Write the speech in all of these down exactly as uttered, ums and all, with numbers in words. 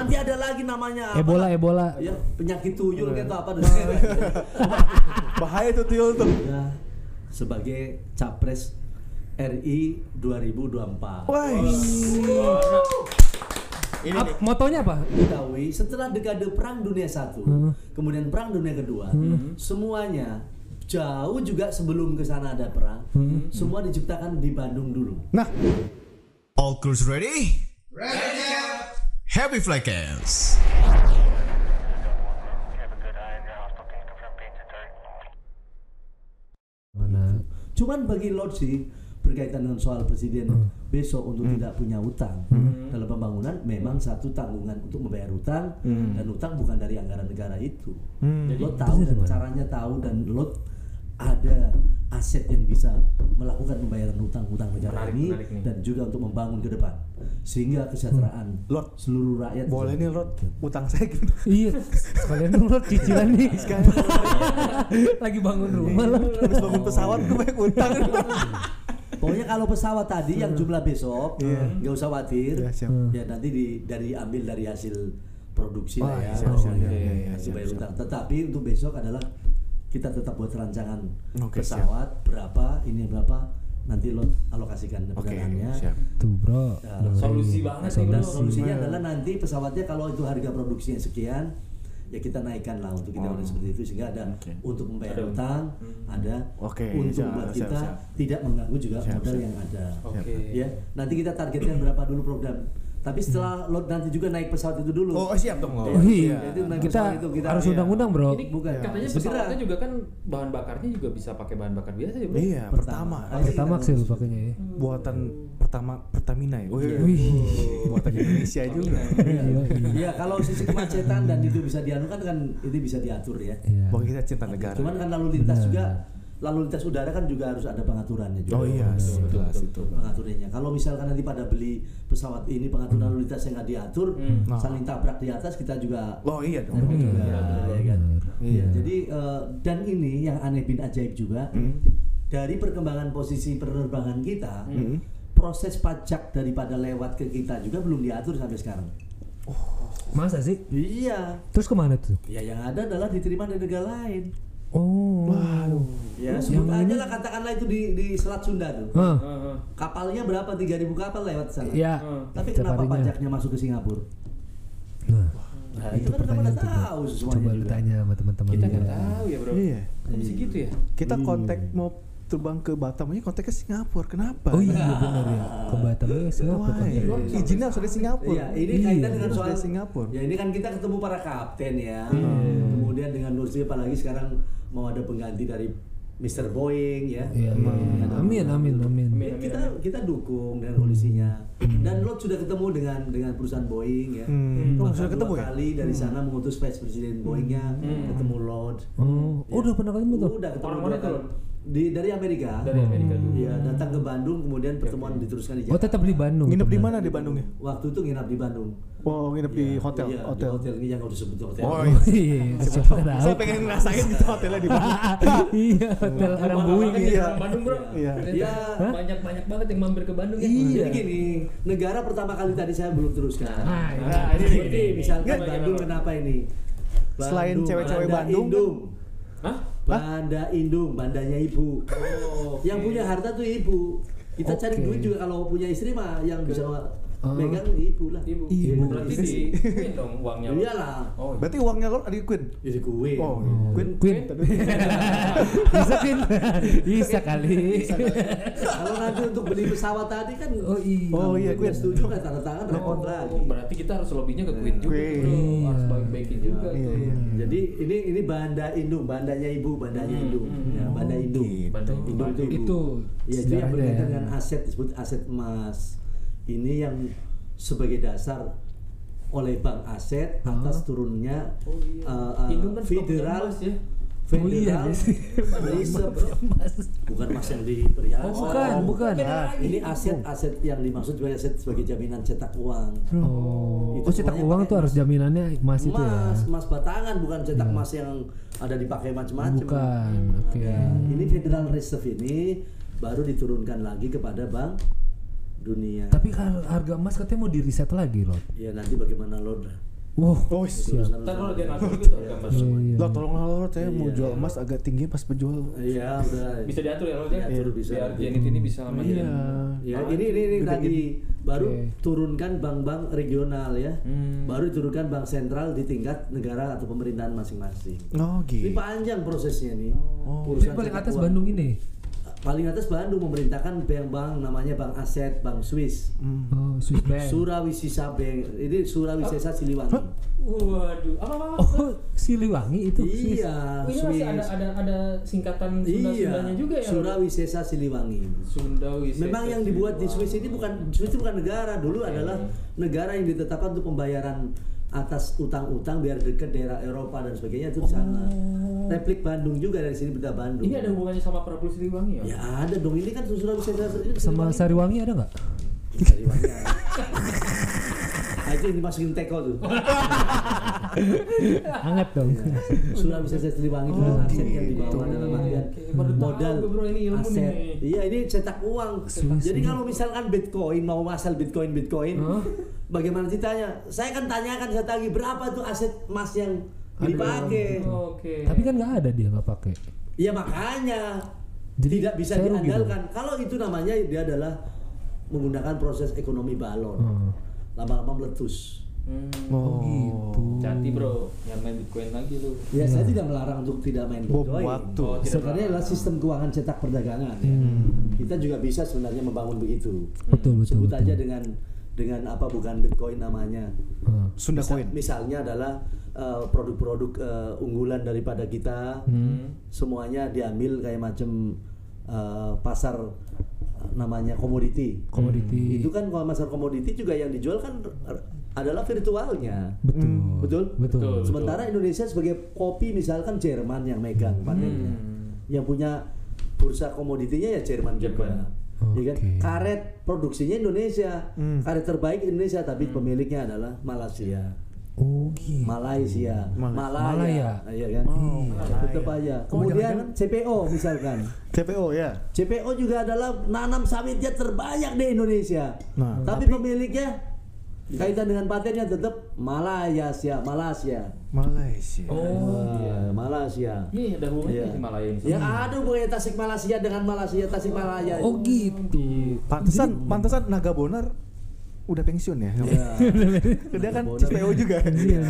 Nanti ada lagi namanya apa? Ebola, Ebola. Ya, penyakit tuyul gitu apa tuh. Bahaya tuh tuyul tuh. Ya, sebagai capres R I dua ribu dua puluh empat. Wih. Ini Ap, motonya apa? Diketahui setelah dekade perang dunia satu, hmm. kemudian perang dunia kedua, hmm. semuanya jauh juga sebelum ke sana ada perang, hmm. semua diciptakan di Bandung dulu. Nah, all crews ready? Ready. Happy flight camps. Mana? Cuman bagi Lord sih, berkaitan dengan soal presiden hmm. besok untuk hmm. tidak punya utang hmm. dalam pembangunan, memang satu tanggungan untuk membayar utang hmm. dan utang bukan dari anggaran negara itu. hmm. Lo tahu dan caranya tahu dan lo ada aset yang bisa melakukan pembayaran utang-utang negara menarik, ini menarik dan juga untuk membangun ke depan sehingga kesejahteraan hmm. Lord seluruh rakyat. Boleh nih Lord, utang saya gitu. Iya, sekalian dong Lord, cicilan nih. Lagi bangun rumah lah, habis bangun pesawat gue banyak utang. Pokoknya kalau pesawat tadi yang jumlah besok nggak yeah. usah khawatir, yeah, ya nanti di, dari ambil dari hasil produksi oh, lah ya, siap, siap, ya, ya, ya, ya, ya, tetapi untuk besok adalah kita tetap buat rancangan okay, pesawat siap. berapa ini berapa nanti lo alokasikan pendananya. Okay, tuh bro, nah, solusi banget sih bro. Solusinya yeah. adalah nanti pesawatnya kalau itu harga produksinya sekian, ya kita naikkan lah untuk kita oh. seperti itu sehingga ada okay. untuk membayar Aduh. utang, ada okay, untuk siap, buat kita siap, siap. tidak mengganggu juga siap, modal siap. yang ada. Okay. Ya, nanti kita targetkan berapa dulu program. Tapi setelah Lord nanti juga naik pesawat itu dulu. Oh siap dong. Oh, iya. Kita, itu, kita harus undang-undang bro. Ini bukan. Ya. Katanya pesawatnya juga kan bahan bakarnya juga bisa pakai bahan bakar biasa ya bro. Iya. Pertama. Pertama sih lu pakainya. Buatan pertama Pertamina ya. Wih. Buatan Indonesia juga. Iya. Kalau sisi kemacetan dan itu bisa dianukan kan itu bisa diatur ya. Bahwa kita cinta negara. Cuman kan lalu lintas juga. Lalu lintas udara kan juga harus ada pengaturannya juga. Oh iya, jelas itu. Pengaturannya. Kalau misalkan nanti pada beli pesawat ini pengaturan hmm. lalu lintas yang nggak diatur, hmm. nah. saling tabrak di atas kita juga. Oh iya dong. Hmm. Juga, iya, iya, kan? iya. Jadi uh, dan ini yang aneh bin ajaib juga hmm. dari perkembangan posisi penerbangan kita, hmm. proses pajak daripada lewat ke kita juga belum diatur sampai sekarang. Oh, masa sih? Iya. Terus kemana tuh? Ya yang ada adalah diterima dari negara lain. Oh, waduh. Ya, sebut aja lah, katakanlah itu di di Selat Sunda tuh. Uh. Kapalnya berapa? tiga ribu kapal lewat sana. Yeah. Uh. Tapi kenapa pajaknya masuk ke Singapura? Nah, nah itu, itu kan pertanyaan kita tahu semuanya. Coba lu tanya sama teman-teman. Kita nggak tahu ya bro. Iya. Bisa gitu ya. Kita kontak mau terbang ke Batam aja kontak ke Singapura. Kenapa? Oh iya nah. benar ya. Ke Batam aja Singapura. Izinnya harus dari Singapura. Iya, ini iya. kaitan dengan soal Singapura. Ya ini kan kita ketemu para kapten ya. Hmm. Kemudian dengan Lucy apalagi sekarang mau ada pengganti dari mister Boeing ya. Yeah. Amin. Amin, amin, amin. Kita kita dukung dengan polisinya. Dan lo sudah ketemu dengan dengan perusahaan Boeing ya. Hmm. Lo sudah ketemu ya? Kali dari hmm. sana mengutus Vice Presiden Boeingnya hmm. ketemu Lord. Oh, ya. Udah pernah ketemu tuh? Udah ketemu. Orang-orang itu di dari Amerika. Dari Amerika dulu. Hmm. Ya, datang ke Bandung kemudian pertemuan ya, diteruskan di Jakarta. Oh, tetap di Bandung. Nginep di mana di Bandung ya? Waktu itu nginep di Bandung. Oh, nginep ya, di hotel. Iya, hotel. Di hotel ini yang udah disebut hotel. Oh, iya. Saya pengen ngerasain gitu hotelnya di Bandung. Iya, hotel orang Buing iya. Bandung, Bro. Iya. Ya, banyak-banyak banget yang mampir ke Bandung ya. Iya. Jadi gini, negara pertama kali tadi saya belum teruskan. Nah, ini misalkan Bandung kenapa ini? Selain cewek-cewek Bandung. Hah? Banda Indung, bandanya ibu. Oh, okay. Yang punya harta tuh ibu. Kita okay. cari duit juga kalau punya istri mah yang bisa uh. megang ibu lah. Ibu. ibu. Berarti di Queen dong uangnya. Iyalah. Oh, iya. Berarti uangnya lo ada di Queen. Di Queen. Oh, Queen Queen. Bisa Queen. Bisa kali. Kalau nanti untuk beli pesawat tadi kan. Oh iya. Oh iya. Queen setuju kan tanda tangan repot lagi. Berarti kita harus lobbynya ke Queen juga. Harus baik-baikin juga. Jadi ini ini Banda Indung, bandanya ibu, bandanya Indung, hmm, ya, Banda Indung, okay. Banda Indung itu, itu ya jadi yang berkaitan dengan aset disebut aset emas. Ini yang sebagai dasar oleh bank aset huh? atas turunnya oh, iya. uh, uh, kan federal. Oh iya, bukan mas yang diperhiasan. Oh, bukan, bukan. Nah, ini aset-aset yang dimaksud sebagai aset sebagai jaminan cetak uang. Oh, itu oh, cetak uang tuh harus jaminannya emas itu ya. Emas, emas batangan bukan cetak emas yeah. yang ada dipakai macam-macam. Bukan. Oke. Okay. Hmm. Ini Federal Reserve ini baru diturunkan lagi kepada bank dunia. Tapi harga emas katanya mau di-reset lagi, Lord. Iya, nanti bagaimana Lord? Wow, oh, siap. Ntar kalau dia ngatur gitu harga emas. Lah tolong alur teh mau jual emas agak tinggi pas penjual. Iya, udah. Bisa diatur ya alurnya? Diatur bisa. Biar Zenith ini bisa aman. Iya. Ya, ini ini tadi baru turunkan bank-bank regional ya. Baru turunkan bank sentral di tingkat negara atau pemerintahan masing-masing. Oh, gitu. Ini panjang prosesnya nih. Urusan paling atas Bandung ini. Paling atas Bandung memerintahkan bank-bank namanya Bank Aset, Bank Swiss, oh, Swiss Bank, Surawisesa Bank, ini Surawisesa Siliwangi. Huh? Waduh, apa apa? Oh, Siliwangi itu. Swiss. Iya. Oh, ini Swiss. Masih ada ada ada singkatan Sunda-Sundanya juga ya. Surawisesa Siliwangi. Sundawisesa. Memang yang dibuat Siliwangi. Di Swiss ini bukan Swiss itu bukan negara dulu okay. Adalah negara yang ditetapkan untuk pembayaran atas utang-utang biar dekat daerah Eropa dan sebagainya itu sana. Oh. Replik Bandung juga dari sini beda Bandung. Ini ada hubungannya sama Prabu Siliwangi ya? Ya ada dong, ini kan Surawisesa sama Sariwangi ada nggak? Sariwangi ada. Aja yang dimasukin teko tuh. Hangat dong. Ya. Surawisesa Siliwangi itu oh, aset yang dibawa dalam artian modal aset. Iya ini cetak uang. Cetak. Jadi kalau misalkan Bitcoin mau masal Bitcoin Bitcoin. Huh? Bagaimana ditanya? Saya kan tanyakan saya tagih berapa tuh aset emas yang dipakai. Oh, okay. Tapi kan nggak ada dia nggak pakai. Iya makanya jadi, tidak bisa diandalkan. Gitu. Kalau itu namanya dia adalah menggunakan proses ekonomi balon, hmm. lama-lama meletus. Hmm. Oh, oh gitu. Cantik bro, yang main Bitcoin lagi lu. Ya, ya. Saya tidak melarang untuk tidak main Bitcoin. Oh, sebenarnya adalah sistem keuangan cetak perdagangan. Hmm. Ya. Kita juga bisa sebenarnya membangun begitu. Betul hmm. betul. Sebut betul. Aja dengan dengan apa bukan Bitcoin namanya hmm. Sunda Misal, Coin misalnya adalah uh, produk-produk uh, unggulan daripada kita hmm. semuanya diambil kayak macam uh, pasar uh, namanya komoditi komoditi hmm. itu kan kalau pasar komoditi juga yang dijual kan adalah virtualnya betul hmm. betul? Betul betul sementara Indonesia sebagai kopi misalkan Jerman yang megang patennya hmm. yang punya bursa komoditinya ya Jerman juga Jerman. Ya kan? Okay. Karet produksinya Indonesia, hmm. karet terbaik Indonesia, tapi hmm. pemiliknya adalah Malaysia. Oh, gitu. Malaysia, Mal- Malaya, Malaya. Nah, ya kan? Oh, Malaya. Tetap aja. Kemudian oh, C P O misalkan. C P O ya. C P O juga adalah nanam sawitnya terbanyak di Indonesia, nah, tapi, tapi pemiliknya kaitan dengan patennya tetap Malaya, Malaysia. Malaysia. Oh, iya, Malaysia. Iya, ada hubungannya di Malaya ini. Ya, ada hubungannya Tasik Malaysia dengan Malaysia, Tasik Malaya. Oh, gitu. Pantesan, pantesan Naga Bonar udah pensiun ya. Iya. Dia kan C P O juga. Iya.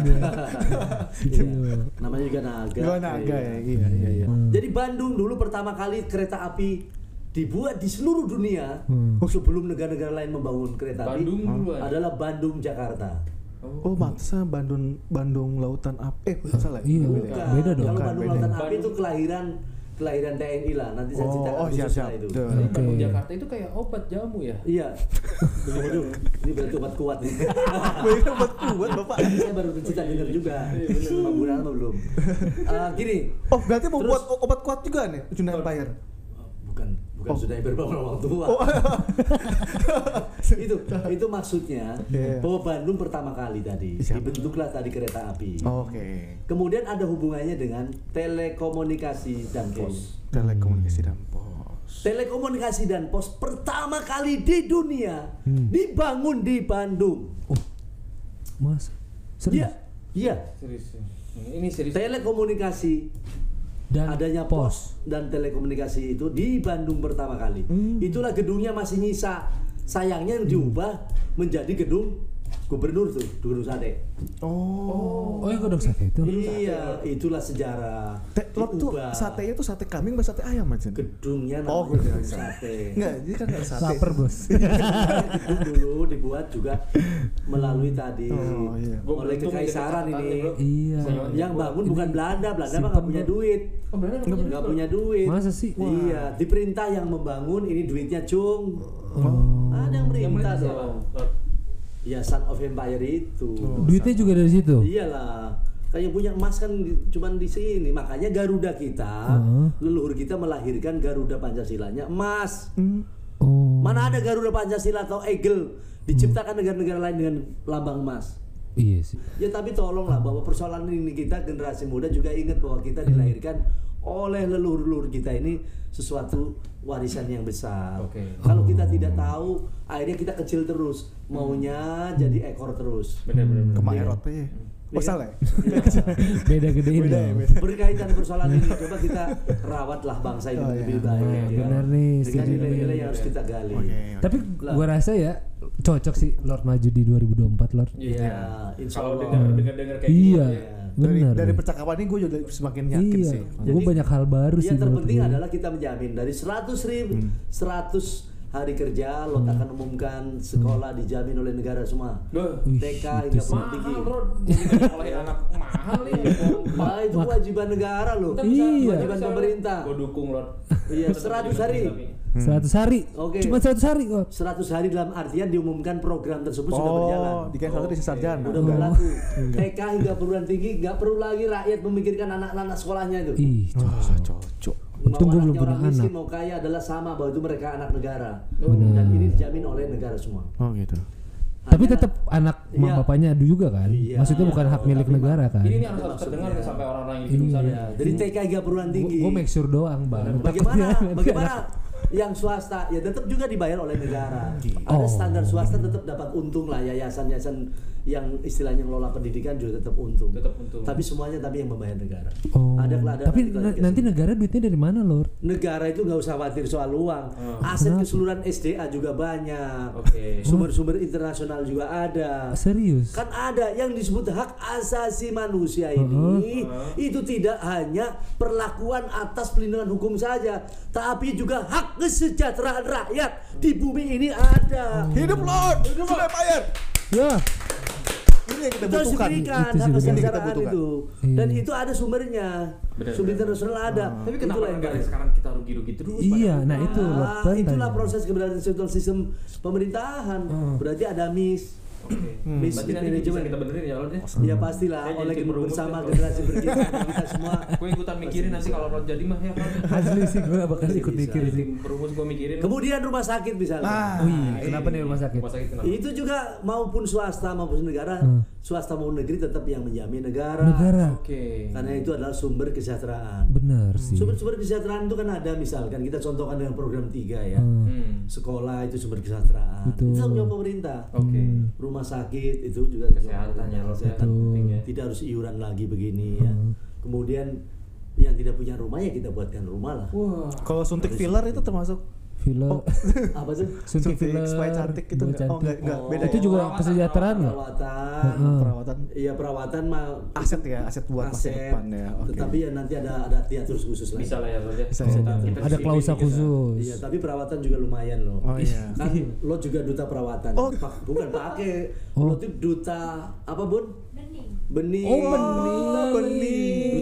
Namanya juga Naga. Naga ya, iya, iya. Jadi Bandung dulu pertama kali kereta api dibuat di seluruh dunia hmm. sebelum negara-negara lain membangun kereta api adalah Bandung Jakarta. Oh, oh maksa Bandung Bandung Lautan Api eh salah. Iya, beda. Beda dong. Kalau Bandung Lautan Api itu kelahiran kelahiran T N I lah. Nanti saya ceritakan oh, oh, siap, siap. Itu. Okay. Jadi Bandung Jakarta itu kayak obat jamu ya? Iya. Waduh, ini berarti obat kuat nih. Bener obat kuat, Bapak. Saya baru cerita dengar juga. Benar, bulan atau belum? Uh, gini. Oh, berarti mau buat obat kuat juga nih, Cunda Empire. Bukan. Bukan oh. sudah berapa orang tua. Oh. itu itu maksudnya yeah. bahwa Bandung pertama kali tadi Siapa? dibentuklah tadi kereta api. Oh, Oke. Okay. Kemudian ada hubungannya dengan telekomunikasi dan pos. Telekomunikasi dan pos. Telekomunikasi dan pos pertama kali di dunia hmm. dibangun di Bandung. Oh. Mas. Serius? Iya. Ya. Serius. Ini serius. Telekomunikasi dan adanya pos. pos dan telekomunikasi itu di Bandung pertama kali. Hmm. Itulah gedungnya masih nyisa. Sayangnya hmm. diubah menjadi gedung gubernur tuh, gedung sate. Oh. Oh, yang gedung sate itu. Iya, itulah sejarah. Telur tuh satenya tuh sate kambing atau sate ayam aja. Gedungnya namanya oh, gedung sate. Enggak, jadi kan enggak sate. Laper, Bos. Gedung dulu dibuat juga melalui tadi oh, iya. oleh kekaisaran ini. Iya. Yang bangun bukan Belanda, Belanda mah enggak punya duit. Oh, Belanda enggak punya duit. Masa sih? Iya, diperintah yang membangun ini duitnya, Cung. Oh. Ada yang perintah dong. Ya, Sun of Empire itu. Oh, duitnya sama. Juga dari situ? Iyalah. Kayak punya emas kan cuma di sini. Makanya Garuda kita, uh-huh. leluhur kita melahirkan Garuda Pancasilanya emas. Mm. Oh. Mana ada Garuda Pancasila atau Eagle diciptakan mm. negara-negara lain dengan lambang emas. Iya yes. sih. Ya tapi tolonglah bahwa persoalan ini kita generasi muda juga ingat bahwa kita dilahirkan oleh leluhur-leluhur kita ini sesuatu warisan yang besar. Okay. Kalau kita tidak tahu, akhirnya kita kecil terus, maunya jadi ekor terus. Benar-benar. Kemaerot ya. Oh salah. Beda gedein. Beda, beda. Berkaitan persoalan ini, coba kita rawatlah bangsa ini oh, lebih iya. baik. Nah, ya. Benar nih. Dengan nilai-nilai yang harus kita gali. Okay, okay. Tapi lah. Gua rasa ya cocok sih Lord maju di dua ribu dua puluh empat Lord. Iya. Yeah, kalau dengar-dengar kayak gitu. Iya. Ya. Dari, dari percakapan ini gue juga semakin yakin iya. sih. Gue banyak hal baru yang sih. Yang terpenting gue. adalah kita menjamin dari seratus ribu, seratus hari kerja, Lot akan umumkan sekolah dijamin oleh negara semua. T K hingga perguruan tinggi. Mahal anak mahal ya. Nah, itu kewajiban negara loh. Iya. Kewajiban pemerintah. Gue dukung Lot. Iya, seratus hari. seratus hari. Okay. Cuma seratus hari kok. seratus hari dalam artian diumumkan program tersebut oh, sudah berjalan. Oh, dikira satu di sarjana. Udah berlaku. T K hingga perguruan tinggi enggak perlu lagi rakyat memikirkan anak-anak sekolahnya itu. Ih, cocok. cocok. Untung gue belum punya anak. Orang miskin mau kaya adalah sama, bahwa itu mereka anak negara. Benar. Dan ini dijamin oleh negara semua. Oh gitu. Hanya tapi tetap anak iya. mak bapaknya ada juga kan? Iya. Maksudnya bukan hak milik iya. negara kan? Ini, ini harus harus terdengar iya. sampai orang-orang yang hidup sana. Iya. Dari T K hingga perguruan tinggi. Gue make sure doang bang. Bagaimana? Bagaimana? Yang swasta ya tetap juga dibayar oleh negara. Ada oh. standar swasta tetap dapat untung lah, yayasan-yayasan yang istilahnya ngelola pendidikan juga tetap untung. Tetap untung. Tapi semuanya tapi yang membayar negara. Oh. Ada kelada. Tapi na- nanti negara duitnya dari mana, Lord? Negara itu nggak usah khawatir soal uang. Oh. Aset nah. keseluruhan S D A juga banyak. Okay. Sumber-sumber internasional juga ada. Serius? Kan ada yang disebut hak asasi manusia ini. Uh-huh. Itu tidak hanya perlakuan atas pelindungan hukum saja, tapi juga hak kesejahteraan rakyat di bumi ini ada. Oh. Hidup Lord, hidup Empire. Ya. Ini yang kita butuhkan. Hak kesejahteraan itu. Dan itu ada sumbernya. Sumber internasional ada. Ah. Tapi kenapa negara sekarang kita rugi-rugi terus? Iya, nah itu nah, itulah proses keberlanjutan sistem pemerintahan. Ah. Berarti ada miss. Oke. Hmm. Berarti nanti ini juga kita benerin ya Lord ya. Ya pastilah oleh bersama generasi berkita kita semua. Gue ikutan mikirin nanti kalau Lord jadi mah ya. Asli sih gue bakal ikut mikirin sih. Perumus gue mikirin. Kemudian rumah sakit misalnya. Ah, wih, kenapa nih rumah sakit? Rumah sakit kenapa? Itu juga maupun swasta maupun negara, hmm. swasta maupun negeri tetap yang menjamin negara. Negara. Oke. Karena itu adalah sumber kesejahteraan. Benar sih. Sumber-sumber kesejahteraan itu kan ada, misalkan kita contohkan dengan program tiga ya. Hmm. Sekolah itu sumber kesejahteraan. Itu punya pemerintah. Oke. Rumah sakit itu juga kesehatannya, kesehatan penting ya. Tidak harus iuran lagi begini ya. Hmm. Kemudian yang tidak punya rumah ya kita buatkan rumah lah. Wow. Kalau suntik filler itu termasuk filler. Oh. Apa sih? Suntik, suntik filler supaya cantik itu enggak. Oh enggak, enggak. Oh. Beda. Itu ya. Juga kesejahteraan enggak? Perawatan. Hmm. Perawatan. Iya, perawatan mah aset ya, aset buat masa depan ya. Okay. Tetapi ya nanti ada ada diatur khusus lah. Bisa lah ya, Lord ya. Bisa, bisa, kita ada klausa khusus. Iya, tapi perawatan juga lumayan loh. Oh iya. Kan lo juga duta perawatan. Oh. Bukan pakai. Oh. Lo tuh duta apa, Bun? Bening. Oh, bening. Bening.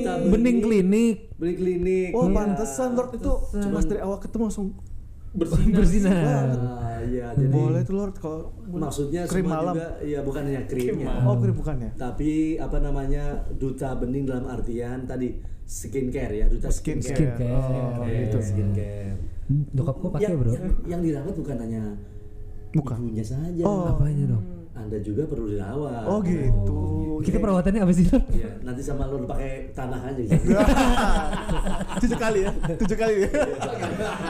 Duta bening. Bening klinik. Bening klinik. Oh, pantesan Lord itu cuma dari awal ketemu langsung bersinar. Bersinar. Ah, iya, jadi boleh tuh Lord kalau maksudnya krim semua malam. Juga ya bukan hanya krimnya. Krim oh, krim bukannya. Tapi apa namanya? Duta bening dalam artian tadi skincare ya, duta skincare. Skincare. Oh, oh, itu skincare. Nyokap gua pakai, Bro. Yang, yang dirawat bukan hanya muka. Ibunya saja. Oh, apanya dong? Anda juga perlu dirawat. Oh gitu. Oh, kita perawatannya apa sih Lord? Iya, nanti sama Lord pakai tanah aja gitu. Tujuh kali ya? Tujuh kali ya?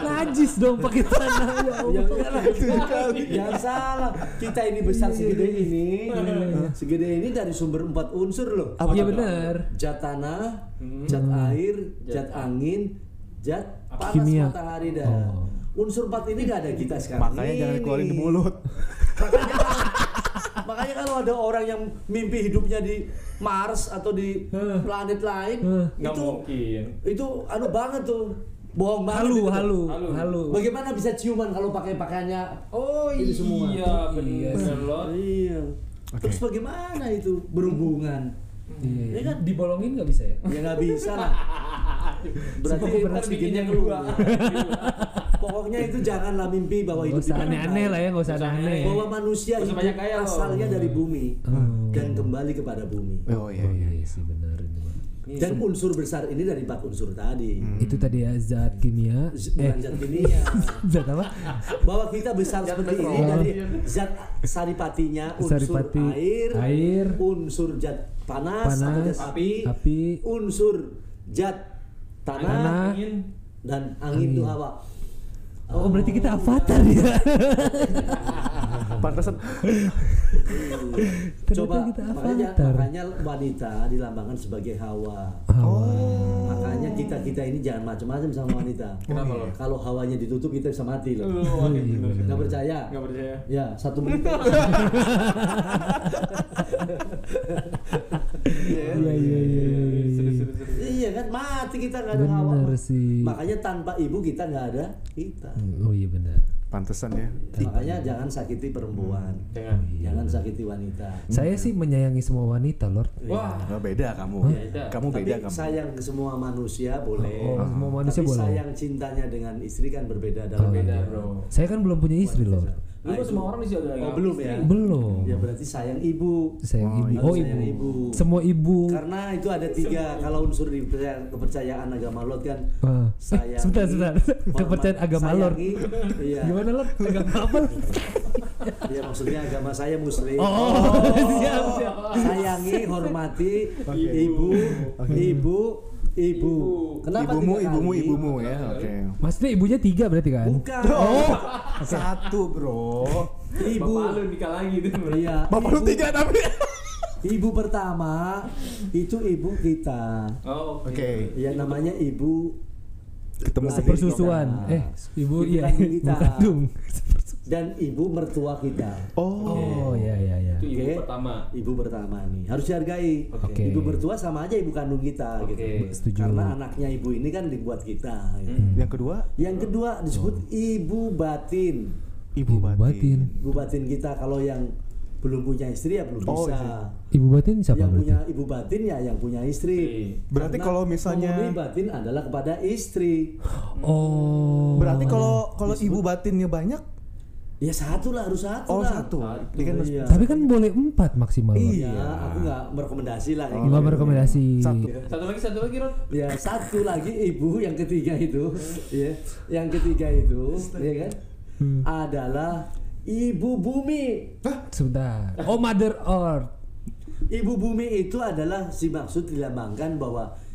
Najis dong pakai tanah. Ya enggak lah. Tujuh kali. Yang salah. Kita ini besar segede ini. Segede ini dari sumber empat unsur loh. Apa ya benar? Zat tanah, zat air, zat angin, zat panas matahari dah. Unsur empat ini enggak ada kita sekarang. Makanya jangan keluarin di mulut. Makanya kalau ada orang yang mimpi hidupnya di Mars atau di planet lain, nggak itu mungkin. Itu anu banget tuh, bohong banget. Halu, halu, halu, halu. Bagaimana bisa ciuman kalau pakai pakaiannya? Oh iya, semua. Benar Lord. Iya. Okay. Terus bagaimana itu berhubungan? Hmm. Ya kan dibolongin nggak bisa ya? Ya nggak bisa lah. Berarti ntar bikin yang kedua. Pokoknya itu janganlah mimpi bahwa hidup itu aneh-aneh lah ya, nggak usah aneh. Bahwa manusia itu asalnya dari bumi oh. dan kembali kepada bumi. Oh iya iya, iya sih benar itu. Dan unsur besar ini dari empat unsur tadi. Hmm. Itu tadi ya zat kimia, bukan eh. zat kimia. Zat apa? Bahwa kita besar seperti ini dari zat saripatinya, unsur saripati, air, air, unsur zat panas, panas atau zat api, api, unsur zat tanah, tanah angin, dan angin itu apa? Oh, oh berarti kita avatar ya. Pantasan. Coba kita makanya, makanya wanita dilambangkan sebagai Hawa. Hawa. Oh. Makanya kita kita ini jangan macam-macam sama wanita. Kenapa loh? Kalau hawanya ditutup kita bisa mati loh. Oh, okay. Nggak percaya? Nggak percaya. Ya satu menit. Iya iya iya. Iya kan mati kita nggak ada Hawa. Sih. Makanya tanpa ibu kita nggak ada kita. Oh iya benar. Pantesan ya. Makanya I- jangan sakiti perempuan. Jangan. Jangan sakiti wanita. Saya sih menyayangi semua wanita, Lord. Wah, ya. Beda kamu. Hah? Kamu beda tapi kamu. Sayang ke semua manusia boleh. Oh, oh, semua manusia tapi boleh. Tapi sayang cintanya dengan istri kan berbeda dalam oh, beda, Bro. Saya kan belum punya istri, Lord. Lu nah, semua orang bisa ada. Oh, belum ya? Belum. Ya berarti sayang ibu. Sayang oh, ibu. Oh, sayang ibu. ibu. Semua ibu. Karena itu ada tiga kalau unsur di kepercayaan agama Lord kan. Uh. Sayang. Sebentar, sebentar. Kepercayaan agama Lord. Iya. Gimana Lord? Agama apa? Ya maksudnya agama saya muslim. Oh, oh, oh. Siap, siap. Sayangi, hormati okay. ibu, okay. ibu. Ibu. Kenapa ibumu, ibumu, ibumu ya. Oke. Okay. Maksudnya ibunya tiga berarti kan? Bukan. Oh, satu bro. Ibu. Bapak lu nikah lagi itu. Iya. Bapak lu tiga tapi. Ibu pertama itu ibu kita. Oh. Oke. Okay. Ya namanya ibu. Ketemu sepersusuan. Eh, ibu, ibu iya. Kandung. Dan ibu mertua kita. Oh, okay. ya ya ya. Itu ibu okay. pertama. Ibu pertama nih harus dihargai. Okay. Ibu mertua sama aja ibu kandung kita, okay. gitu. Setuju. Karena anaknya ibu ini kan dibuat kita. Gitu. Hmm. Yang kedua? Yang kedua disebut oh. ibu batin. Ibu, ibu batin. batin. Ibu batin kita kalau yang belum punya istri ya belum oh, bisa. Istri. Ibu batin siapa? Yang berarti? Punya ibu batin ya yang punya istri. Okay. Berarti karena kalau misalnya ibu batin adalah kepada istri. Oh. Berarti kalau kalau ibu batinnya banyak. Ya satu lah, harus satu oh, lah. Satu. Satu kan iya. Tapi kan boleh empat maksimal. Iya, aku nggak merekomendasi lah. Oh, nggak merekomendasi. Satu. satu lagi, satu lagi Ron. Ya satu lagi ibu yang ketiga itu, ya, yang ketiga itu, ya kan, hmm. adalah ibu bumi. Hah? Sebentar. Oh Mother Earth. Ibu bumi itu adalah si maksud dilambangkan bahwa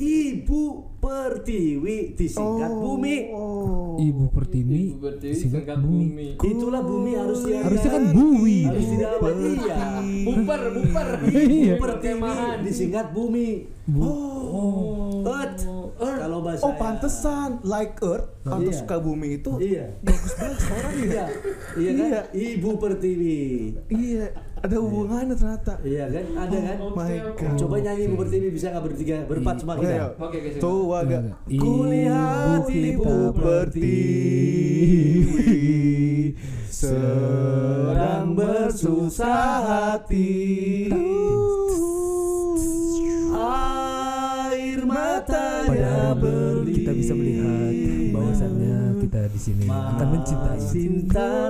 Ibu Pertiwi disingkat oh, bumi. Oh. Ibu Pertiwi disingkat bumi. bumi. Itulah bumi harusnya. Harusnya kan bumi. Harus didapat iya. Buper, buper. Ibu Pertiwi disingkat bumi. Bu- oh. Earth. Earth. Kalau bahasa. Oh pantesan like Earth atau iya. suka bumi itu. Iya. Bagus banget orang iya. Iya kan? Iya. Ibu Pertiwi. Iya. Ada hubungannya ternyata. Iya kan? Ada kan? Oh my god. Coba nyanyi Ibu Pertiwi bisa enggak bertiga, berempat semua kita. Oke guys. Tuh agak kulihat Ibu Pertiwi sedang bersusah hati. Air matanya berlimpah. Kita bisa melihat bahwasannya kita di sini akan mencintai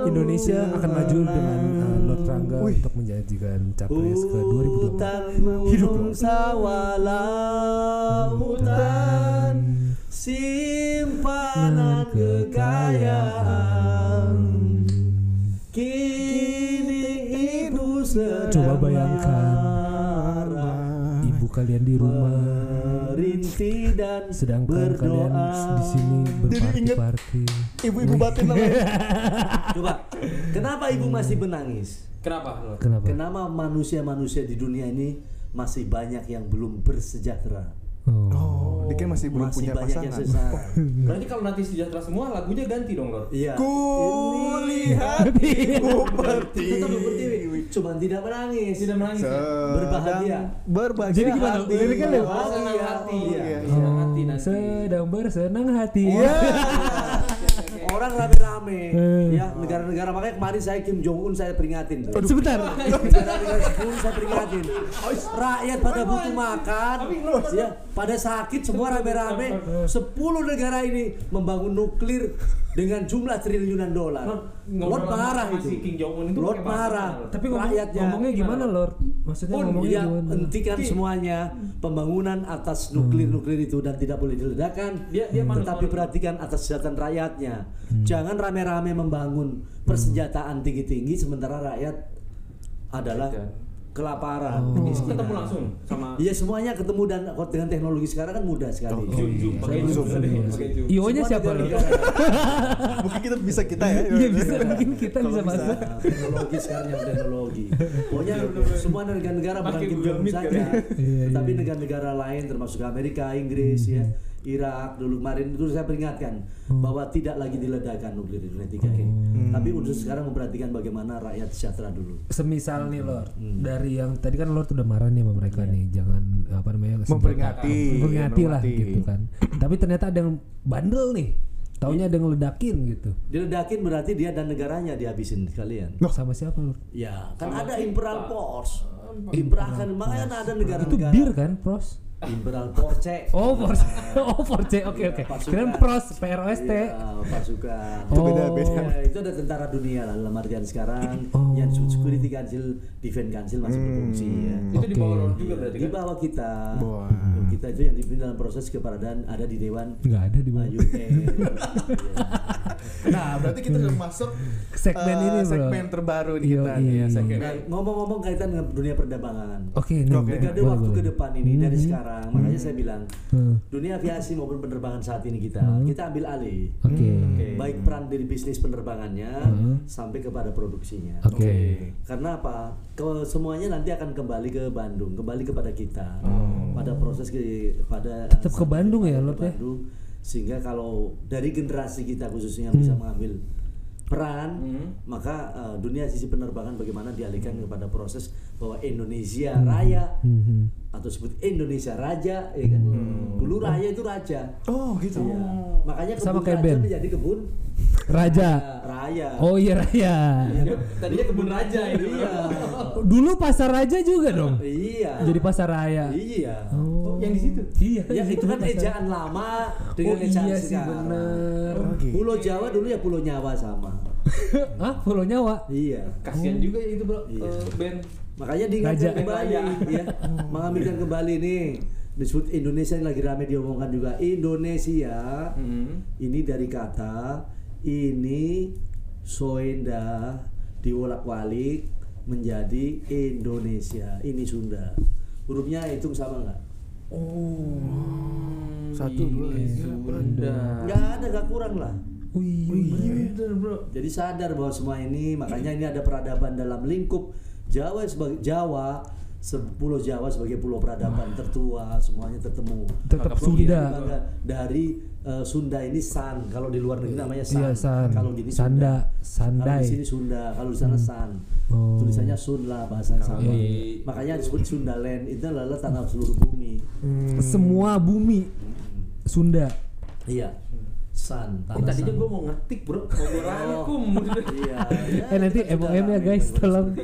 Indonesia akan maju dengan Lord Rangga Wih. untuk menjanjikan capres ke dua ribu dua puluh empat. Hidup hutan simpanan kekayaan kini ibu sedang coba bayangkan ibu kalian di rumah Rinti dan sedangkan berdoa. Kalian di sini berparti-parti. Ibu-ibu batin namanya. Coba, kenapa ibu masih menangis? Kenapa? Kenapa? Kenapa manusia-manusia di dunia ini masih banyak yang belum bersejahtera? Oh, oh dia masih belum masih punya pasangan. Oh. Berarti kalau nanti sejahtera semua, lagunya ganti dong, Lord. Iya. Kulihat Ibu Pertiwi, cuman tidak menangis, tidak menangis, ya? Berbahagia, berbahagia. Jadi gimana? Liriknya lewat senang hati, ya. Senang hati nanti. Sedang bersenang hati. Orang rame-rame, ya negara-negara makanya kemarin saya Kim Jong Un saya peringatin. Aduh. Sebentar. Negara-negara pun saya peringatin. Rakyat pada butuh makan, ya, pada sakit semua rame-rame. Sepuluh negara ini membangun nuklir dengan jumlah triliunan dolar. Lord marah itu. Lord marah. Tapi rakyatnya ngomongnya gimana Lord? Maksudnya ngomongnya hentikan semuanya pembangunan atas nuklir-nuklir itu dan tidak boleh diledakkan. Dia, dia tetapi perhatikan atas kesehatan rakyatnya. Hmm. Jangan rame-rame membangun persenjataan tinggi-tinggi sementara rakyat adalah kelaparan, kemiskinan. Ketemu langsung sama. Iya, semuanya ketemu, dan dengan teknologi sekarang kan mudah sekali. Zoom, pakai Zoom. I O-nya siapa loh? Mungkin kita bisa kita ya. Iya bisa, mungkin kita bisa masuk. Teknologi sekarang yang teknologi. Pokoknya semua negara-negara bangkit jauh saja. Tapi negara-negara lain termasuk Amerika, Inggris ya, Irak dulu kemarin itu saya peringatkan hmm. bahwa tidak lagi diledakkan nuklir di dunia tiga ini. Hmm. Tapi untuk sekarang memperhatikan bagaimana rakyat sejahtera dulu. Semisal nih Lord, hmm. dari yang tadi kan Lord udah marah nih sama mereka yeah. nih, jangan apa namanya memperingati, memperingati lah gitu kan. Tapi ternyata ada yang bandel nih. Taunya ada ngeledakin gitu. Diledakin berarti dia dan negaranya dihabisin sekalian. Loh, sama siapa Lord? Ya, kan sama ada Imperial Force. Imperial, makanya ada negara-negara. Itu bir kan, Pros? Imperial Force. Oh, Force. Oh, Force. Oke, oke. Keren Pros, P R O S T. Iya, pasukan. Itu beda-beda. Oh. Ya, itu ada tentara dunia lah dalam artian sekarang. Oh. Yang Security Council, Defense Council masih hmm. berfungsi ya. Okay. Itu di bawah Lord juga berarti kan? Di bawah kita. Wow. Kita itu yang dipimpin dalam proses keberadaan ada di Dewan. Enggak ada di bawah. Uh, U K. Nah, berarti kita sudah masuk ke segmen uh, ini, bro. Segmen terbaru nih kita nih ya, segmen. Nah, ngomong-ngomong kaitan dengan dunia perdagangan. Oke, okay, nah, okay. Dekade waktu boleh. Ke depan ini hmm. dari sekarang, hmm. makanya saya bilang hmm. dunia aviasi maupun penerbangan saat ini kita hmm. kita ambil alih. Oke. Okay. Hmm. Okay. Baik peran dari bisnis penerbangannya hmm. sampai kepada produksinya. Oke. Okay. Karena apa? Ke, semuanya nanti akan kembali ke Bandung, kembali kepada kita. Hmm. Pada proses ke, pada tetap ke Bandung ya, Lord ya. Sehingga kalau dari generasi kita khususnya hmm. bisa mengambil peran, hmm. maka uh, dunia sisi penerbangan bagaimana dialihkan hmm. kepada proses bahwa Indonesia hmm. Raya hmm. atau sebut Indonesia Raja, ya kan? Hmm. Dulu Raya itu Raja. Oh gitu. Ya. Makanya kebun Raja ben. menjadi kebun Raja. Raya. Oh iya Raya. Ya, tadinya kebun Raja itu. Iya. Dulu pasar Raja juga dong. Iya. Jadi pasar Raya. Iya. Oh. Yang di situ. Iya. Ya itu kan ejaan lama dengan oh, ejaan iya sekarang. Bener. Okay. Pulau Jawa dulu ya Pulau Nyawa sama. Hah? Pulau Nyawa? Iya. Kasian oh. juga ya itu, Bro. Iya. Uh, ben. Makanya diingatkan kembali ya. Oh. Mengaminkan kembali nih. Disebut Indonesia yang lagi ramai diomongkan juga. Indonesia mm-hmm. ini dari kata ini soenda diwolak-walik menjadi Indonesia. Ini Sunda. Hurufnya hitung sama enggak? Oh. Satu dua Sunda. Enggak ada, enggak kurang lah. Wih, oh iya, bener, Bro. Jadi sadar bahwa semua ini makanya ini ada peradaban dalam lingkup Jawa sebagai Jawa. Pulau Jawa sebagai pulau peradaban ah. tertua, semuanya tertemu. Tetap Sunda. Dari uh, Sunda ini San, kalau di luar negeri namanya San. Iya, San. Kalau di sini Sunda, Sandai. Kalau di sini Sunda, kalau di sana hmm. San. Oh. Tulisannya Sun lah bahasa sama. Iya. Makanya disebut Sundaland, itu adalah tanah seluruh bumi. Hmm. Semua bumi Sunda. Iya. San, oh, tadinya gue mau ngetik bro, mau berangkum. Iya. Ya, eh nanti M O M ya guys, tolong.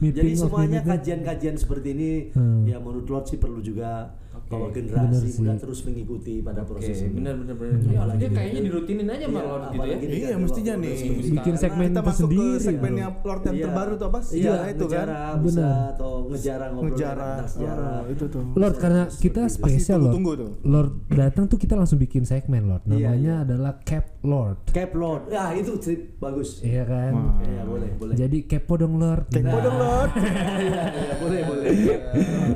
Jadi semuanya kajian-kajian seperti ini, hmm. ya menurut Lord sih perlu juga okay. bahwa generasi sudah terus mengikuti pada proses okay. ini. Benar-benar. Hmm. Ya, dia kayaknya dirutinin aja sama Lord gitu ya. Iya, mestinya nih. Bikin segmen kita masuk ke segmennya Lord yang terbaru tuh apa? Iya itu kan. Benar. Atau ngejarah ngobrol tentang sejarah. Itu tuh. Lord karena kita spesial Lord. Lord datang tuh kita langsung bikin segmen Lord. Namanya adalah Cap Lord. Cap Lord. Ya itu trip bagus. Iya kan? Wow. Ya, boleh, boleh. Jadi kepo dong Lord. Kepo dong Lord. Iya, ya, boleh, boleh.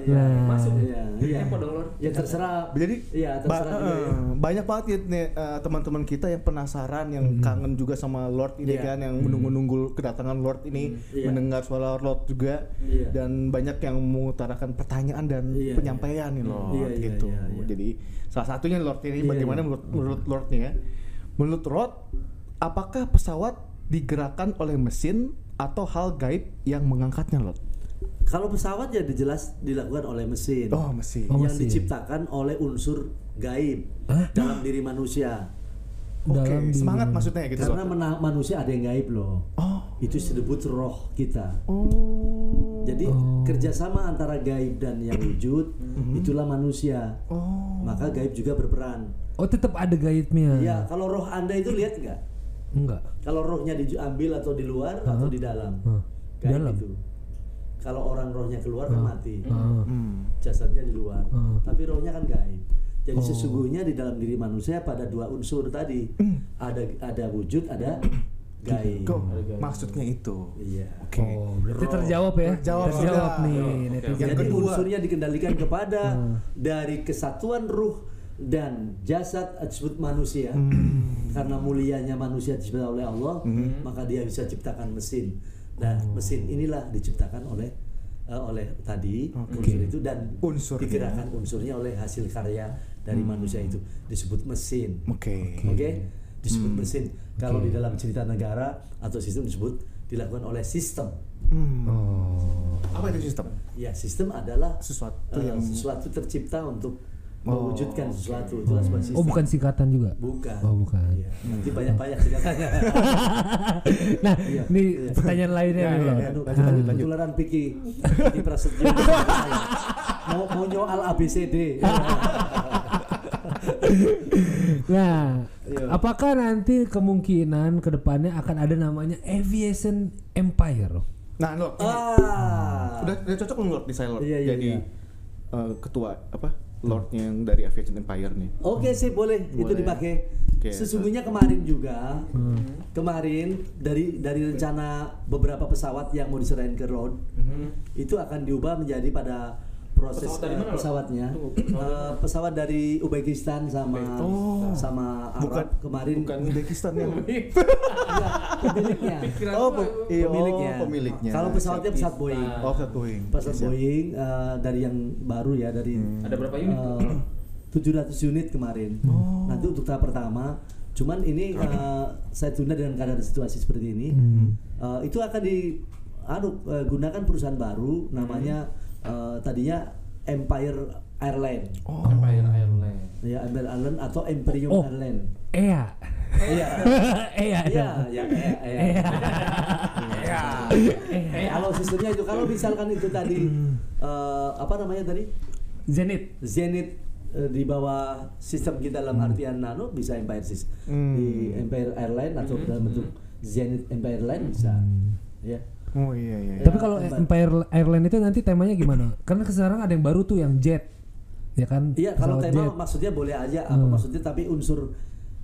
Ya, ya. Masuk. Iya, ya. Kepo dong Lord. Ya terserah. Jadi ya, terserah ba- uh, banyak banget ya, nih, uh, teman-teman kita yang penasaran, yang hmm. kangen juga sama Lord ini yeah. kan, yang hmm. menunggu-nunggu kedatangan Lord ini, yeah. mendengar suara Lord juga yeah. dan banyak yang mengutarakan pertanyaan dan yeah. penyampaian nih Lord yeah, gitu. Yeah, yeah, yeah. Jadi salah satunya Lord ini yeah, bagaimana yeah. menurut menurut Lord nih ya. Menurut Rod, apakah pesawat digerakkan oleh mesin atau hal gaib yang mengangkatnya, Rod? Kalau pesawat ya jelas dilakukan oleh mesin. Oh, mesin. Oh, yang mesin. Diciptakan oleh unsur gaib huh? dalam diri manusia. Oke, okay. semangat diri. Maksudnya gitu. Karena mena- manusia ada yang gaib loh. Oh. Itu disebut roh kita. Oh. Jadi oh. kerjasama antara gaib dan yang wujud, itulah manusia. Oh. Maka gaib juga berperan. Oh tetap ada gaibnya. Iya, kalau roh Anda itu lihat nggak? Enggak. Kalau rohnya diambil atau di luar uh-huh. atau di dalam? Uh, gaib dalam. Itu. Kalau orang rohnya keluar uh, kan mati. Uh, Jasadnya di luar. Uh, Tapi rohnya kan gaib. Jadi oh. sesungguhnya di dalam diri manusia pada dua unsur tadi. Uh, ada ada wujud, ada Gai. Go. Maksudnya itu. Iya. Oke. Okay. Oh, berarti terjawab ya. Terjawab, terjawab ya. nih. Okay. Okay. Yang kedua, unsurnya dikendalikan kepada dari kesatuan ruh dan jasad disebut manusia. Mm. Karena mulianya manusia disebut oleh Allah, mm. maka dia bisa ciptakan mesin. Nah, oh. mesin inilah diciptakan oleh uh, oleh tadi okay. unsur itu dan unsurnya. digerakkan unsurnya oleh hasil karya dari mm. manusia itu disebut mesin. Oke. Okay. Oke. Okay? disebut hmm. mesin. Kalau okay. di dalam cerita negara atau sistem disebut dilakukan oleh sistem. Hmm. Oh. Apa itu sistem? Ya, sistem adalah sesuatu uh, yang sesuatu tercipta untuk oh, mewujudkan okay. sesuatu. Itu oh. sistem. Oh, bukan singkatan juga? Bukan. Oh, bukan. Ya. Nanti hmm. banyak-banyak singkatannya. Nah, ya. ini ya. pertanyaan lainnya ya, ya, ya. Lanjut, lanjut, lanjut. Tularan Piki di Prasetyo. Mau mau nyoal A B C D. Nah, apakah nanti kemungkinan kedepannya akan ada namanya aviation empire? Nah, Lord, ah. udah, udah cocok belum Lord desain Lord iya, iya, jadi iya. Uh, ketua apa Lord yang dari aviation empire nih? Oke okay, sih boleh. boleh, itu dipakai. Okay. Sesungguhnya kemarin juga, hmm. kemarin dari dari rencana beberapa pesawat yang mau diserahin ke Road, hmm. itu akan diubah menjadi pada proses pesawat dari mana, uh, pesawatnya Tuh, pesawat, uh, pesawat dari Uzbekistan sama oh. sama Arab bukan, kemarin bukan Uzbekistan yang pemiliknya oh, pemiliknya, oh, pemiliknya. Kalau pesawatnya pesawat Boeing oh, pesawat Boeing pesawat yes, Boeing uh, dari yang baru ya dari hmm. ada berapa unit uh, tujuh ratus unit kemarin oh. nanti untuk tahap pertama cuman ini uh, saya tunda dengan keadaan situasi seperti ini hmm. uh, itu akan digunakan uh, perusahaan baru namanya hmm. Uh, tadinya Empire Airline. Oh. Empire Airline. Ya, Empire Airline atau Imperium oh. Airline. Iya. Iya. Iya. Iya. Iya. Iya. Kalau sistemnya itu kalau misalkan itu tadi uh, apa namanya tadi? Zenith. Zenith uh, di bawah sistem kita dalam artian hmm. nano bisa Empire sis. Hmm. Di Empire Airline atau hmm. dalam bentuk Zenith Empire Airline bisa. Hmm. Ya. Oh iya iya. Tapi ya, kalau Empire Airline itu nanti temanya gimana? Karena sekarang ada yang baru tuh yang jet, ya kan? Iya kalau tema jet. Maksudnya boleh aja apa hmm. maksudnya tapi unsur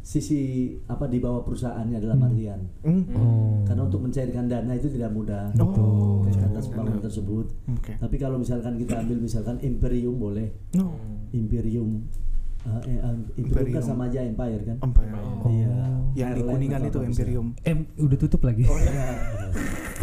sisi apa di bawah perusahaannya dalam artian. Hmm. Hmm. Karena untuk mencairkan dana itu tidak mudah. Betul. Karena pembangunan tersebut. Okay. Tapi kalau misalkan kita ambil misalkan Imperium boleh. No. Imperium. Uh, eh, um, Imperium kan sama aja Empire kan? Empire. Oh. Iya. Yang di Kuningan itu Imperium. Em udah tutup lagi. Oh, iya.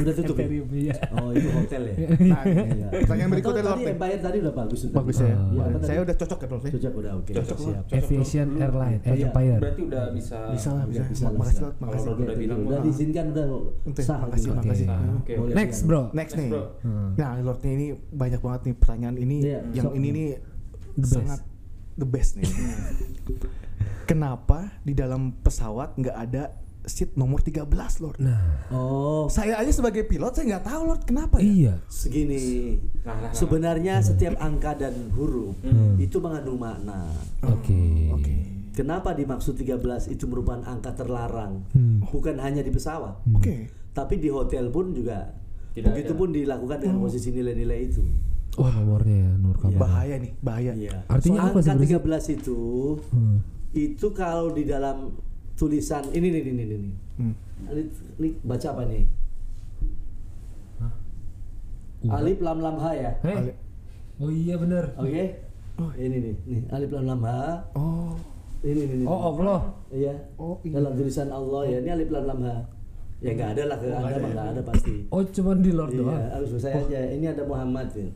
Udah tutup. Imperium, ya? Iya. Oh itu hotel ya. Nah, iya. Pertanyaan berikutnya Lord. Tadi Empire tadi udah bagus. Bagus ya. Uh, ya uh, saya udah cocok ya Prof. Cocok udah oke. Okay. Cocok siap. Aviation Airline eh, iya. Empire. Berarti udah bisa. Bisa lah, bisa. bisa, bisa, bisa. Makasih udah bilang. Udah diizinkan udah. Sah. Makasih, makasih. Next bro. Next nih. Nah Lord ini banyak banget nih pertanyaan ini yang ini nih sangat the best nih. Kenapa di dalam pesawat nggak ada seat nomor tiga belas, Lord? Nah. Oh. Saya aja sebagai pilot saya nggak tahu, Lord, kenapa ya? Iya. Segini. Nah, nah, nah. Sebenarnya nah. setiap angka dan huruf hmm. itu mengandung makna. Oke. Okay. Oke. Okay. Kenapa dimaksud tiga belas itu merupakan angka terlarang? Hmm. Bukan hanya di pesawat. Oke. Okay. Tapi di hotel pun juga. Begitupun dilakukan dengan oh. posisi nilai-nilai itu. Wah, nomornya ya, nomor kamu. Bahaya nih, bahaya. Iya. Artinya so, apa angka tiga belas itu, hmm. itu kalau di dalam tulisan ini nih, ini nih, hmm. ini baca apa nih? Hah? Alif lam lam ha ya. Hey. Oh iya benar. Oke. Okay. Oh ini nih, nih alif lam lam ha. Oh. Ini nih. Oh Allah. Iya. Oh. Iya. Dalam tulisan Allah ya, ini alif lam lam ha. Ya nggak ada lah, nggak ada, nggak ada pasti. Oh cuma di Lord doang. Iya, harus saya aja. Ini ada Muhammad ya.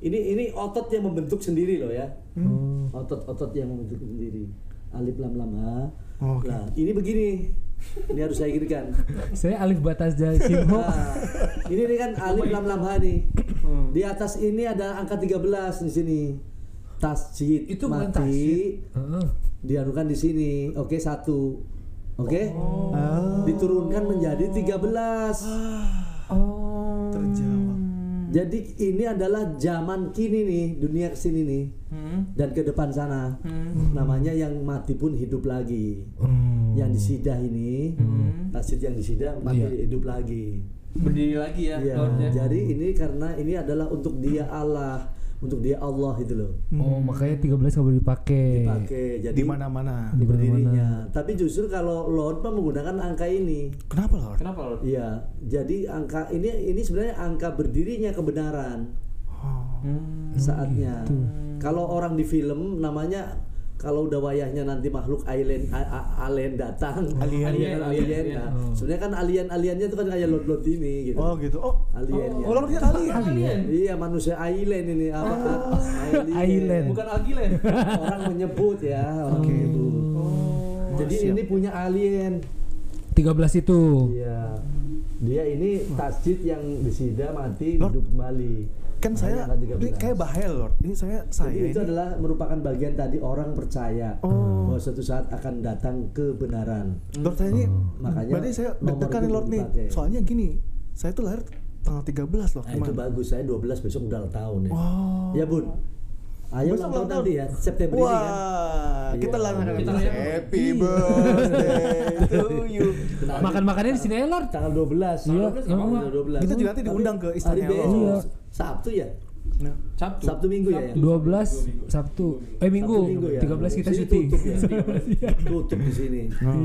Ini ini otot yang membentuk sendiri loh ya, hmm. otot-otot yang membentuk sendiri. Alif lam lam ha. Oh, okay. Nah ini begini, ini harus saya kirikan. Saya alif batas jari simho. Nah, ini nih kan alif lam lam ha nih. Hmm. Di atas ini ada angka tiga belas di sini. Tasjid itu bukan tasjid. Uh. Diarukan di sini. Oke okay, satu. Oke. Okay? Oh. Oh. Diturunkan menjadi tiga belas. Oh. Terjawab. Jadi ini adalah zaman kini nih, dunia kesini nih, hmm. dan ke depan sana. Hmm. Namanya yang mati pun hidup lagi. Hmm. Yang disidah ini, hmm. tasjid yang disidah mati yeah. hidup lagi. Berdiri lagi ya. Ya. Jadi ini karena ini adalah untuk dia Allah untuk dia Allah gitu loh. Oh, hmm. makanya tiga belas nggak boleh dipakai. Dipakai jadi di mana-mana berdirinya. Tapi justru kalau Lord menggunakan angka ini. Kenapa Lord? Kenapa Lord? Iya, jadi angka ini ini sebenarnya angka berdirinya kebenaran. Oh. Hmm. Saatnya. Gitu. Kalau orang di film namanya kalau udah wayahnya nanti makhluk alien alien datang, alien alien, alien, alien, alien ya. Oh. Sebenarnya kan alien aliennya itu kan kayak lot-lot ini gitu. Oh gitu. Oh, aliennya. Oh, lotnya alien. Oh, alien. Iya, manusia alien ini apa? Oh. Alien. Alien. Bukan alien. Orang menyebut ya, orang okay. itu. Oh. Jadi oh, ini punya alien. tiga belas itu. Iya. Dia ini tasjid yang disida mati hidup kembali. Kan saya kayak bahaya Lord. Ini saya saya Jadi itu ini. adalah merupakan bagian tadi orang percaya oh. bahwa suatu saat akan datang kebenaran. Lord saya ini oh. makanya berarti saya deg-degan Lord nih. Soalnya gini, saya tuh lahir tanggal tiga belas Lord. Nah, itu bagus. Saya dua belas besok udah tahun ya. Oh. Ya, Bun. Ayo ulang tahun nanti ya, September ini kan. Wah, kita langan kita happy birthday to you. Makan-makannya di sini ya Lord tanggal dua belas. Iya, tanggal dua belas. Kita juga nanti diundang ke istrinya Lord. Sabtu ya? Nah, Sabtu. Sabtu minggu Sabtu. ya? dua belas Sabtu. Eh minggu. minggu ya? tiga belas kita syuting. Tutup di sini.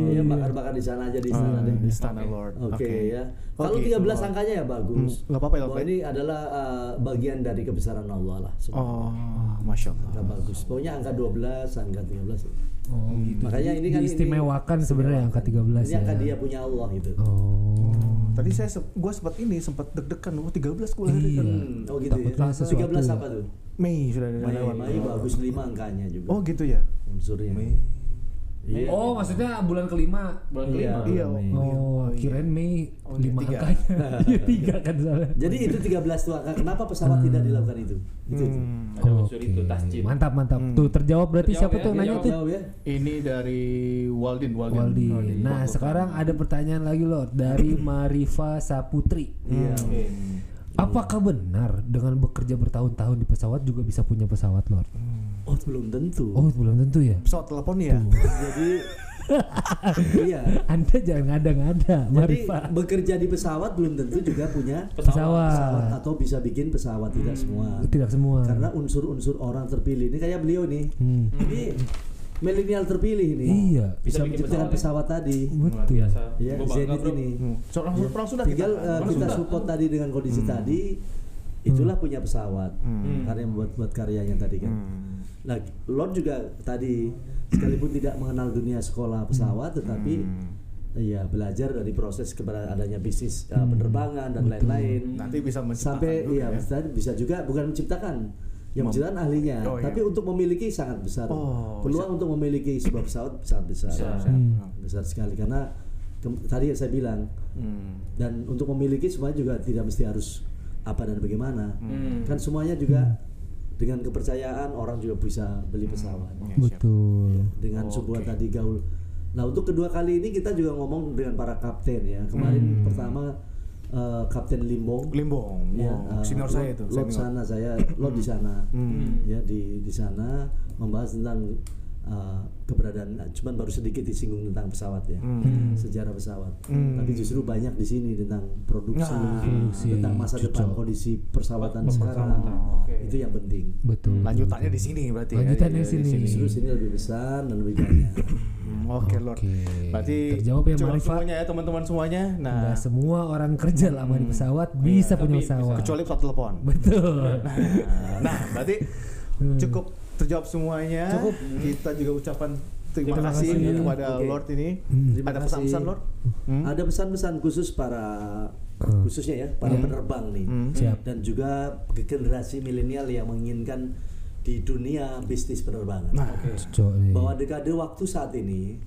Iya, bakar-bakar di sana aja di sana deh. Di sana Lord. Oke ya. Kalau tiga belas angkanya ya bagus. Enggak apa-apa ya. Ini adalah bagian dari kebesaran Allah lah. Oh, masyaallah. Enggak bagus. Pokoknya angka dua belas, angka tiga belas. Oh, gitu. Makanya ini kan diistimewakan sebenarnya angka tiga belas. Ini angka dia punya Allah gitu. Oh. Tadi saya se- gue sempat ini sempat deg-degan, wah tiga belas gue lahir kan. Oh gitu ya. tiga belas apa tuh? Mei sudah ada lewat. Mei bagus lima angkanya juga. Oh gitu ya. Unsurnya. Mei. Iya. Oh maksudnya bulan kelima. Bulan kelima. Iya. Oh kirain Mei lima angkanya. Iya tiga kan soalnya. Jadi itu tiga belas tuh angka. Kenapa pesawat tidak dilakukan itu? Itu tuh. Ada unsur itu tasjid. Mantap mantap. Tuh terjawab berarti siapa tuh nanya tuh? Ini dari Waldin Waldin. Waldin. Nah sekarang ada pertanyaan lagi loh dari Marifa Saputri. Iya. Apakah benar dengan bekerja bertahun-tahun di pesawat juga bisa punya pesawat, Lord? Hmm. Oh, belum tentu. Oh, belum tentu ya. Pesawat telepon ya. Jadi iya. Anda jangan ngada-ngada. Jadi bekerja di pesawat belum tentu juga punya pesawat, pesawat. pesawat atau bisa bikin pesawat hmm. tidak semua. Tidak semua. Karena unsur-unsur orang terpilih ini kayak beliau nih. Hmm. Ini milenial terpilih nih. Iya, bisa, bisa menciptakan pesawat, pesawat tadi. Betul. Biasa. Ya, Zenit ini. Hmm. So, langsung, ya. Langsung tinggal kita, uh, kita support sudah. Tadi dengan kondisi hmm. tadi, itulah punya pesawat. Hmm. Karena yang buat buat karyanya tadi kan. Hmm. Nah, Lord juga tadi sekalipun tidak mengenal dunia sekolah pesawat, tetapi hmm. iya belajar dari proses keberadaannya bisnis uh, penerbangan dan lain-lain. Nanti bisa menciptakan. Sampai iya, ya. bisa juga bukan menciptakan. Yang menjelaskan ahlinya, oh, tapi iya. untuk memiliki sangat besar. Oh, Peluang bisa. Untuk memiliki sebuah pesawat sangat besar, besar, hmm. besar sekali. Karena ke- tadi saya bilang, hmm. dan untuk memiliki semua juga tidak mesti harus apa dan bagaimana. Hmm. Kan semuanya juga hmm. dengan kepercayaan orang juga bisa beli pesawat. Hmm. Ya, Betul. Ya, dengan oh, sebuah okay. tadi gaul. Nah untuk kedua kali ini kita juga ngomong dengan para kapten ya. Kemarin hmm. pertama. Uh, Kapten Limbong, Limbong, ya, wow. uh, senior saya itu, lot sana saya, lot di sana, mm. ya di di sana membahas tentang uh, keberadaan, cuman baru sedikit disinggung tentang pesawat ya, mm. sejarah pesawat, mm. tapi justru banyak di sini tentang produksi, nah, produksi tentang masa cucok. depan kondisi persawatan sekarang, okay. itu yang penting. Betul. Lanjutannya di sini berarti. Lanjutannya ya, di sini. Di sini. Justru sini lebih besar dan lebih banyak. Oke okay, Lord, okay. berarti terjawab ya Marifat semuanya ya teman-teman semuanya. Nah, nggak semua orang kerja lama hmm. di pesawat bisa ya, punya pesawat. Kecuali pesawat telepon. Betul. Nah, nah berarti cukup terjawab semuanya. Cukup. Kita juga ucapkan terima, terima kasih, kasih ya. kepada okay. Lord ini. Hmm. Ada pesan-pesan Lord? Hmm? Ada pesan-pesan khusus para hmm. khususnya ya para hmm. penerbang nih hmm. Hmm. dan juga generasi milenial yang menginginkan di dunia bisnis penerbangan. Nah, okay. Bahwa dekade waktu saat ini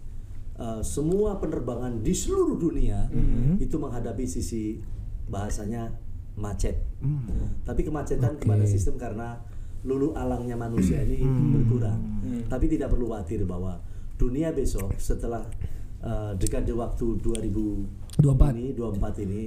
uh, semua penerbangan di seluruh dunia mm-hmm. itu menghadapi sisi bahasanya macet. Mm. Tapi kemacetan okay. kepada sistem karena lulu alangnya manusia ini mm. berkurang. Mm. Tapi tidak perlu khawatir bahwa dunia besok setelah uh, dekade waktu dua ribu dua puluh empat ini, dua puluh empat ini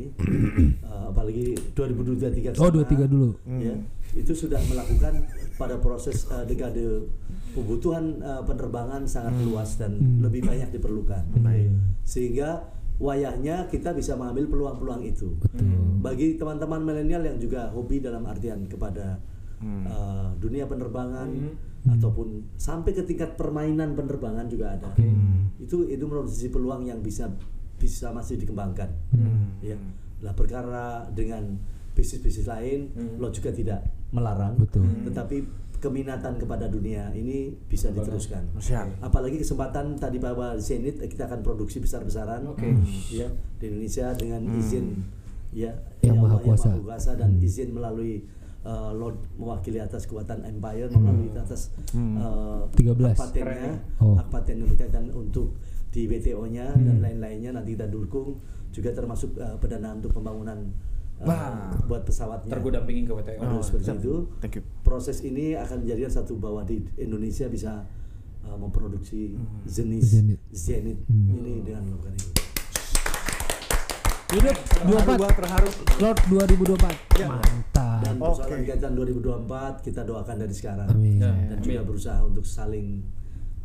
uh, apalagi dua ribu dua puluh tiga Oh, dua puluh tiga dulu. Ya. Mm. Itu sudah melakukan pada proses uh, dekade kebutuhan uh, penerbangan sangat hmm. luas dan hmm. lebih banyak diperlukan hmm. sehingga wayahnya kita bisa mengambil peluang-peluang itu. Betul. Bagi teman-teman milenial yang juga hobi dalam artian kepada hmm. uh, dunia penerbangan hmm. ataupun sampai ke tingkat permainan penerbangan juga ada. Okay. Hmm. Itu itu menurut sisi peluang yang bisa bisa masih dikembangkan. Hmm. Ya. Lah perkara dengan bisnis-bisnis lain hmm. lo juga tidak melarang, betul. Tetapi keminatan kepada dunia ini bisa diteruskan. Siap. Apalagi kesempatan tadi bahwa Zenith kita akan produksi besar-besaran, okay. ya di Indonesia dengan hmm. izin ya yang maha kuasa dan hmm. izin melalui uh, Lord mewakili atas kekuatan Empire hmm. melalui atas uh, tiga belas patennya, hak paten berkaitan untuk di W T O-nya hmm. dan lain-lainnya nanti kita dukung juga termasuk uh, pendanaan untuk pembangunan. Wah, buat pesawatnya tergoda pingin ke W T O. Oh, seperti itu. Thank you. Proses ini akan menjadikan satu bahwa di Indonesia bisa uh, memproduksi hmm. jenis Zenith hmm. ini dengan melakukan itu. Hidup dua puluh empat terharu Lord dua ribu dua puluh empat. Ya. Mantap. Dan persoalan okay. kaitan dua ribu dua puluh empat kita doakan dari sekarang. Amin. Ya. Dan Amin. Juga berusaha untuk saling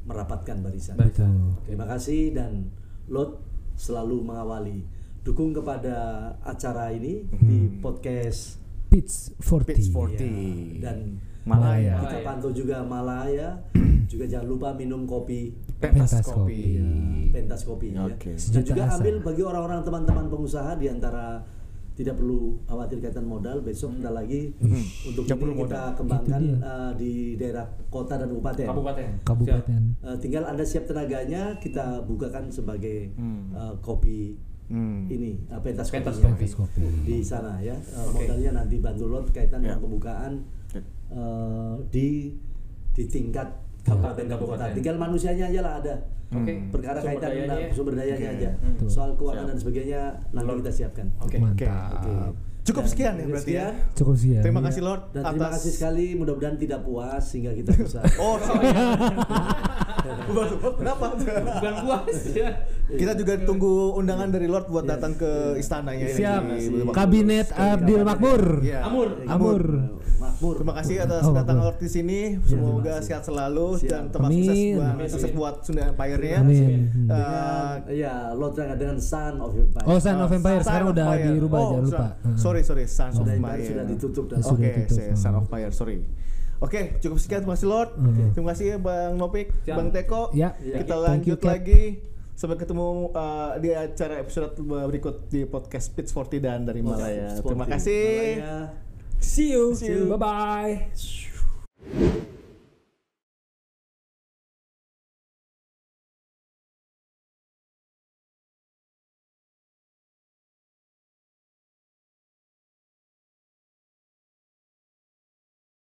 merapatkan barisan. Betul. Okay. Terima kasih dan Lord selalu mengawali. Dukung kepada acara ini hmm. di podcast Pitch empat puluh, Pitch empat puluh. Ya. Dan Malaya. Kita pantau juga Malaya. Juga jangan lupa minum kopi pentas, pentas kopi, kopi. Ya. Pentas kopi. Okay. Ya. Dan juga ambil bagi orang-orang teman-teman pengusaha di antara tidak perlu khawatir kaitan modal. Besok kita lagi hmm. untuk ini kita kembangkan uh, di daerah kota dan kabupaten. Kabupaten. Kabupaten. Uh, tinggal Anda siap tenaganya kita bukakan sebagai hmm. uh, kopi. Hmm. Ini uh, pentas, pentas kopi di sana ya. Uh, okay. Modalnya nanti bantu Lot kaitan yeah. dengan pembukaan uh, di di tingkat kabupaten kabupaten. Tinggal manusianya aja lah ada. Okay. Perkara sumber kaitan dengan sumber dayanya okay. aja. Hmm. Soal keuangan dan sebagainya nanti kita siapkan. Oke. Okay. Okay. Okay. Cukup sekian ya berarti ya. Cukup sekian. Terima kasih Lord. Dan terima kasih sekali. Mudah-mudahan tidak puas sehingga kita bisa. Oh. Bukan, kenapa? Bukan puas ya. Kita juga tunggu undangan dari Lord buat datang ke istananya. Siap. Ini. Kabinet Abdul Makmur. Ya. Amur. Amur. Makmur. Terima kasih atas oh, datang Lord di sini. Semoga sehat selalu siap. Dan tetap sukses buat sukses buat Sunda Empire-nya. Uh, ya, Lord dengan Sun of Empire. Oh, Sun of Empire sekarang udah dirubah jangan lupa. Sorry, sorry, Sun of Empire sudah ditutup dan oke, Sun of Empire, sorry. Oke, cukup sekian. Terima kasih Lord. Okay. Terima kasih Bang Nopik, Siap. Bang Teko. Ya. Kita lanjut you, lagi. Sampai ketemu uh, di acara episode berikut di podcast Pitch empat puluh dan dari Malaya. Terima kasih. Malaya. See you. See you. Bye bye.